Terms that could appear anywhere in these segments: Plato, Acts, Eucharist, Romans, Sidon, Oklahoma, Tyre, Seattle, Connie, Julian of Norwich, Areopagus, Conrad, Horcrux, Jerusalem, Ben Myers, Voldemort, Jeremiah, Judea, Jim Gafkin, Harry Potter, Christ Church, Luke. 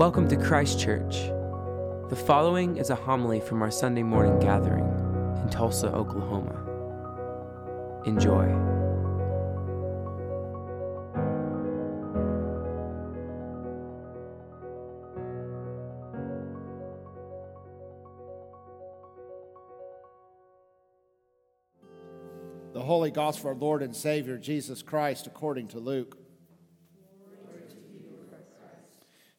Welcome to Christ Church. The following is a homily from our Sunday morning gathering in Tulsa, Oklahoma. Enjoy. The Holy Gospel of our Lord and Savior, Jesus Christ, according to Luke.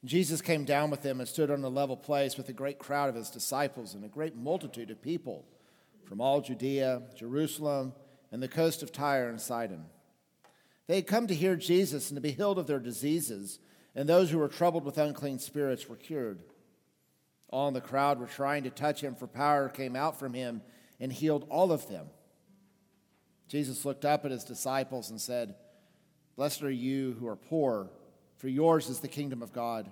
Jesus came down with them and stood on a level place with a great crowd of his disciples and a great multitude of people from all Judea, Jerusalem, and the coast of Tyre and Sidon. They had come to hear Jesus and to be healed of their diseases, and those who were troubled with unclean spirits were cured. All in the crowd were trying to touch him, for power came out from him and healed all of them. Jesus looked up at his disciples and said, "Blessed are you who are poor, for yours is the kingdom of God.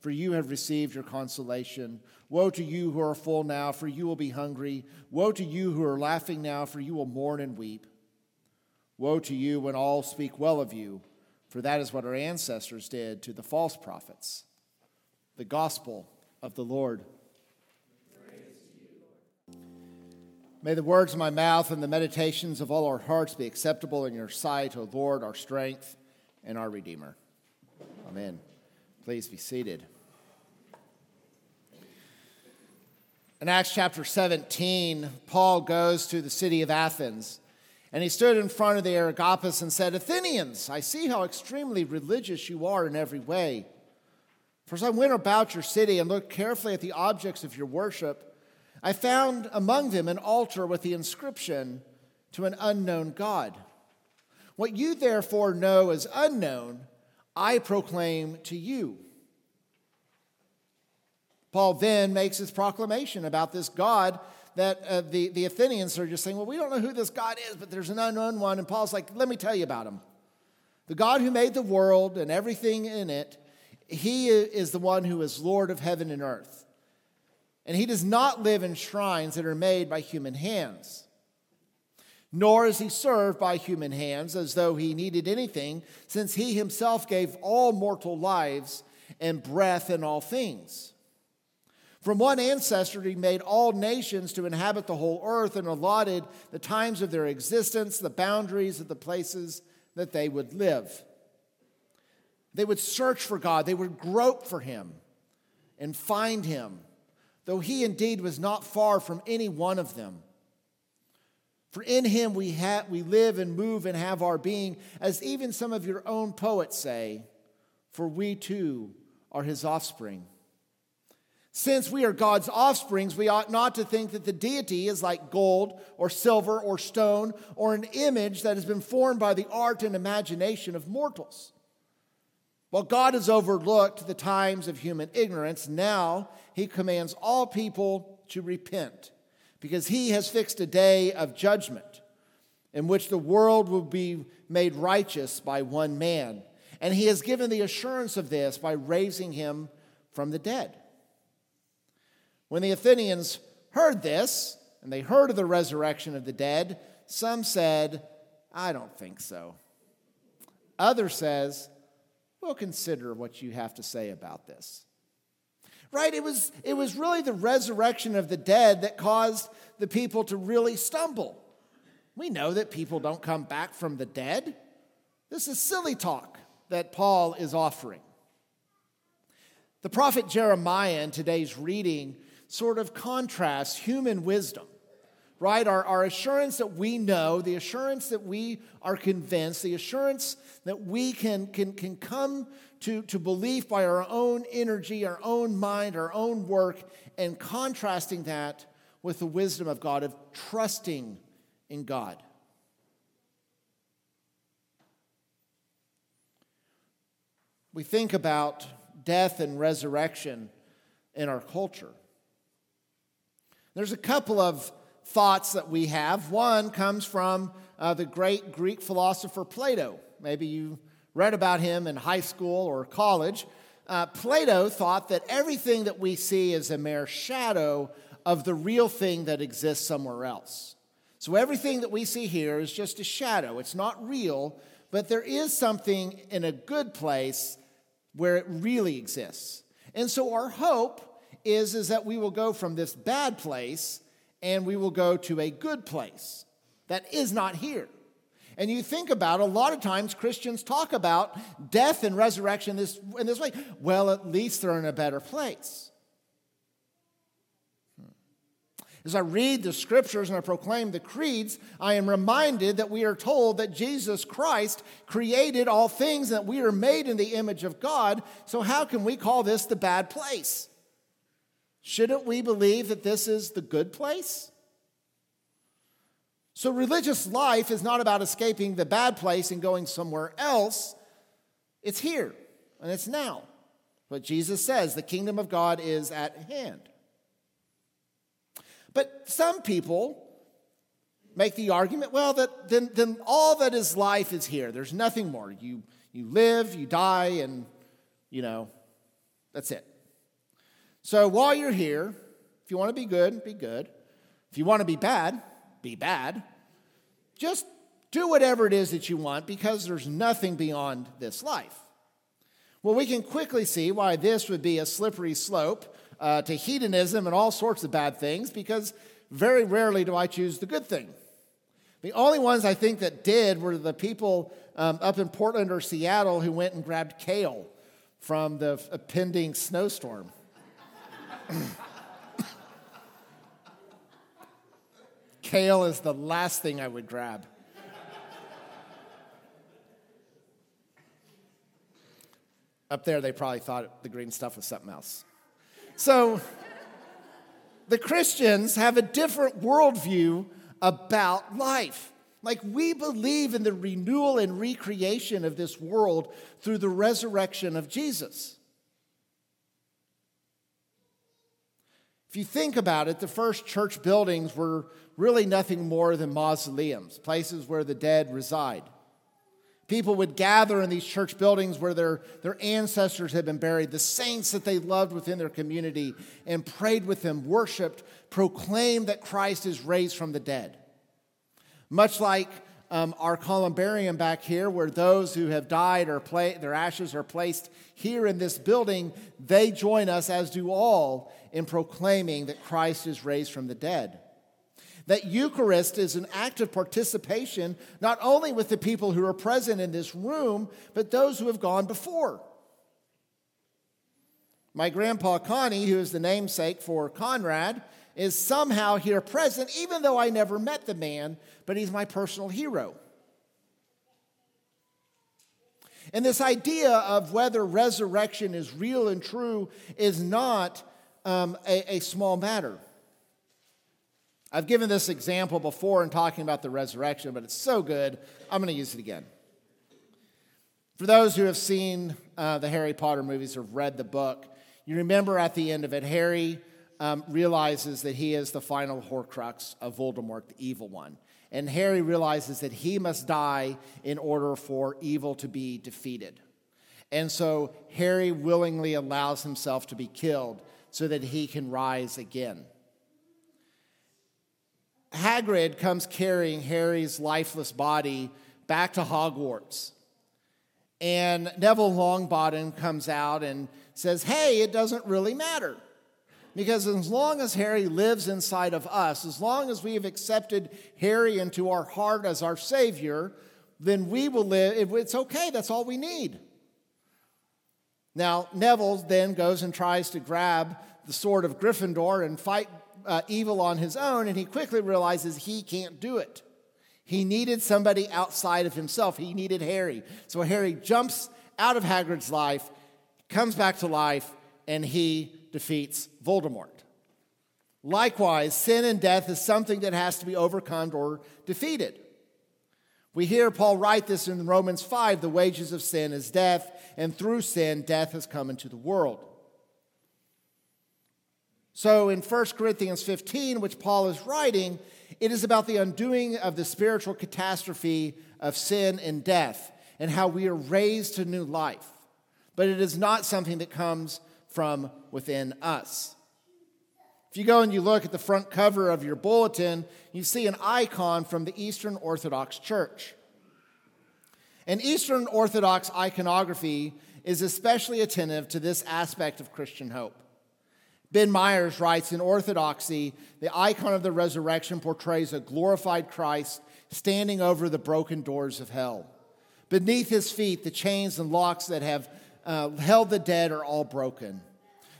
for you have received your consolation. Woe to you who are full now, for you will be hungry. Woe to you who are laughing now, for you will mourn and weep. Woe to you when all speak well of you, for that is what our ancestors did to the false prophets." The Gospel of the Lord. Praise you, Lord. May the words of my mouth and the meditations of all our hearts be acceptable in your sight, O Lord, our strength and our Redeemer. Amen. Please be seated. In Acts chapter 17, Paul goes to the city of Athens, and he stood in front of the Areopagus and said, "Athenians, I see how extremely religious you are in every way. For as I went about your city and looked carefully at the objects of your worship, I found among them an altar with the inscription, 'To an unknown God.' What you therefore know as unknown, I proclaim to you." Paul then makes his proclamation about this God that the Athenians are just saying, "Well, we don't know who this God is, but there's an unknown one." And Paul's like, "Let me tell you about him. The God who made the world and everything in it, he is the one who is Lord of heaven and earth. And he does not live in shrines that are made by human hands. Nor is he served by human hands as though he needed anything, since he himself gave all mortal lives and breath in all things. From one ancestor he made all nations to inhabit the whole earth and allotted the times of their existence, the boundaries of the places that they would live. They would search for God, they would grope for him and find him, though he indeed was not far from any one of them. For in him we live and move and have our being, as even some of your own poets say, for we too are his offspring. Since we are God's offsprings, we ought not to think that the deity is like gold or silver or stone or an image that has been formed by the art and imagination of mortals. While God has overlooked the times of human ignorance, now he commands all people to repent, because he has fixed a day of judgment in which the world will be made righteous by one man. And he has given the assurance of this by raising him from the dead." When the Athenians heard this, and they heard of the resurrection of the dead, some said, "I don't think so." Others says, "We'll consider what you have to say about this." Right, it was really the resurrection of the dead that caused the people to really stumble. We know that people don't come back from the dead. This is silly talk that Paul is offering. The prophet Jeremiah in today's reading sort of contrasts human wisdom, right? Our assurance that we know, the assurance that we are convinced, the assurance that we can come to belief by our own energy, our own mind, our own work, and contrasting that with the wisdom of God, of trusting in God. We think about death and resurrection in our culture. There's a couple of thoughts that we have. One comes from the great Greek philosopher Plato. Maybe you read about him in high school or college. Plato thought that everything that we see is a mere shadow of the real thing that exists somewhere else. So everything that we see here is just a shadow. It's not real, but there is something in a good place where it really exists. And so our hope is that we will go from this bad place and we will go to a good place that is not here. And you think about, a lot of times Christians talk about death and resurrection in this way. Well, at least they're in a better place. As I read the scriptures and I proclaim the creeds, I am reminded that we are told that Jesus Christ created all things, that we are made in the image of God. So how can we call this the bad place? Shouldn't we believe that this is the good place? So religious life is not about escaping the bad place and going somewhere else. It's here and it's now. But Jesus says the kingdom of God is at hand. But some people make the argument, well, that then all that is life is here. There's nothing more. You live, you die, and, that's it. So while you're here, if you want to be good, be good. If you want to be bad. Just do whatever it is that you want because there's nothing beyond this life. Well, we can quickly see why this would be a slippery slope to hedonism and all sorts of bad things, because very rarely do I choose the good thing. The only ones I think that did were the people up in Portland or Seattle who went and grabbed kale from the impending snowstorm. Kale is the last thing I would grab. Up there, they probably thought the green stuff was something else. So the Christians have a different worldview about life. Like, we believe in the renewal and recreation of this world through the resurrection of Jesus. If you think about it, the first church buildings were really nothing more than mausoleums, places where the dead reside. People would gather in these church buildings where their ancestors had been buried, the saints that they loved within their community, and prayed with them, worshiped, proclaimed that Christ is raised from the dead. Much like our columbarium back here, where those who have died or their ashes are placed here in this building, they join us, as do all, in proclaiming that Christ is raised from the dead. That Eucharist is an act of participation, not only with the people who are present in this room, but those who have gone before. My grandpa Connie, who is the namesake for Conrad, is somehow here present, even though I never met the man, but he's my personal hero. And this idea of whether resurrection is real and true is not a small matter. I've given this example before in talking about the resurrection, but it's so good, I'm going to use it again. For those who have seen the Harry Potter movies or read the book, you remember at the end of it, Harry realizes that he is the final Horcrux of Voldemort, the evil one. And Harry realizes that he must die in order for evil to be defeated. And so Harry willingly allows himself to be killed so that he can rise again. Hagrid comes carrying Harry's lifeless body back to Hogwarts. And Neville Longbottom comes out and says, hey, it doesn't really matter. Because as long as Harry lives inside of us, as long as we have accepted Harry into our heart as our Savior, then we will live. It's okay. That's all we need. Now, Neville then goes and tries to grab the sword of Gryffindor and fight evil on his own, and he quickly realizes he can't do it. He needed somebody outside of himself. He needed Harry. So Harry jumps out of Hagrid's life, comes back to life, and he defeats Voldemort. Likewise, sin and death is something that has to be overcome or defeated. We hear Paul write this in Romans 5, the wages of sin is death, and through sin, death has come into the world. So in 1 Corinthians 15, which Paul is writing, it is about the undoing of the spiritual catastrophe of sin and death and how we are raised to new life. But it is not something that comes from within us. If you go and you look at the front cover of your bulletin, you see an icon from the Eastern Orthodox Church. And Eastern Orthodox iconography is especially attentive to this aspect of Christian hope. Ben Myers writes, in Orthodoxy, the icon of the resurrection portrays a glorified Christ standing over the broken doors of hell. Beneath his feet, the chains and locks that have held the dead are all broken.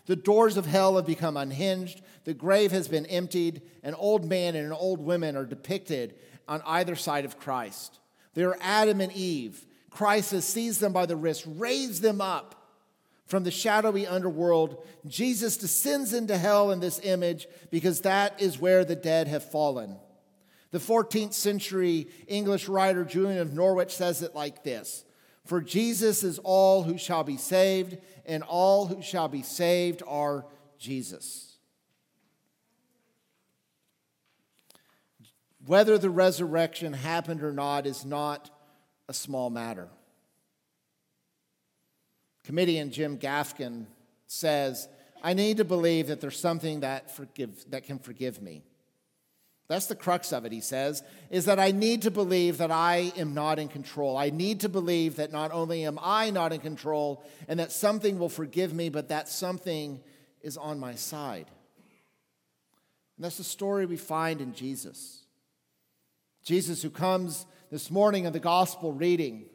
The doors of hell have become unhinged, the grave has been emptied, an old man and an old woman are depicted on either side of Christ. They are Adam and Eve. Christ has seized them by the wrist, raised them up from the shadowy underworld. Jesus descends into hell in this image because that is where the dead have fallen. The 14th century English writer Julian of Norwich says it like this: "For Jesus is all who shall be saved, and all who shall be saved are Jesus." Whether the resurrection happened or not is not a small matter. Comedian Jim Gafkin says, "I need to believe that there's something that can forgive me." That's the crux of it, he says, is that I need to believe that I am not in control. I need to believe that not only am I not in control and that something will forgive me, but that something is on my side. And that's the story we find in Jesus. Jesus, who comes this morning in the gospel reading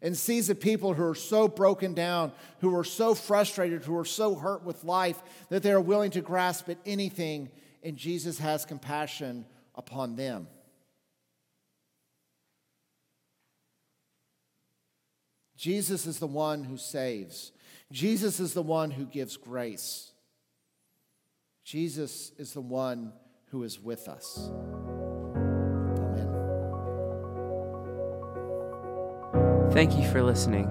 and sees the people who are so broken down, who are so frustrated, who are so hurt with life, that they are willing to grasp at anything, and Jesus has compassion upon them. Jesus is the one who saves. Jesus is the one who gives grace. Jesus is the one who is with us. Thank you for listening.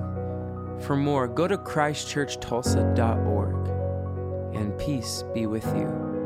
For more, go to ChristchurchTulsa.org. And peace be with you.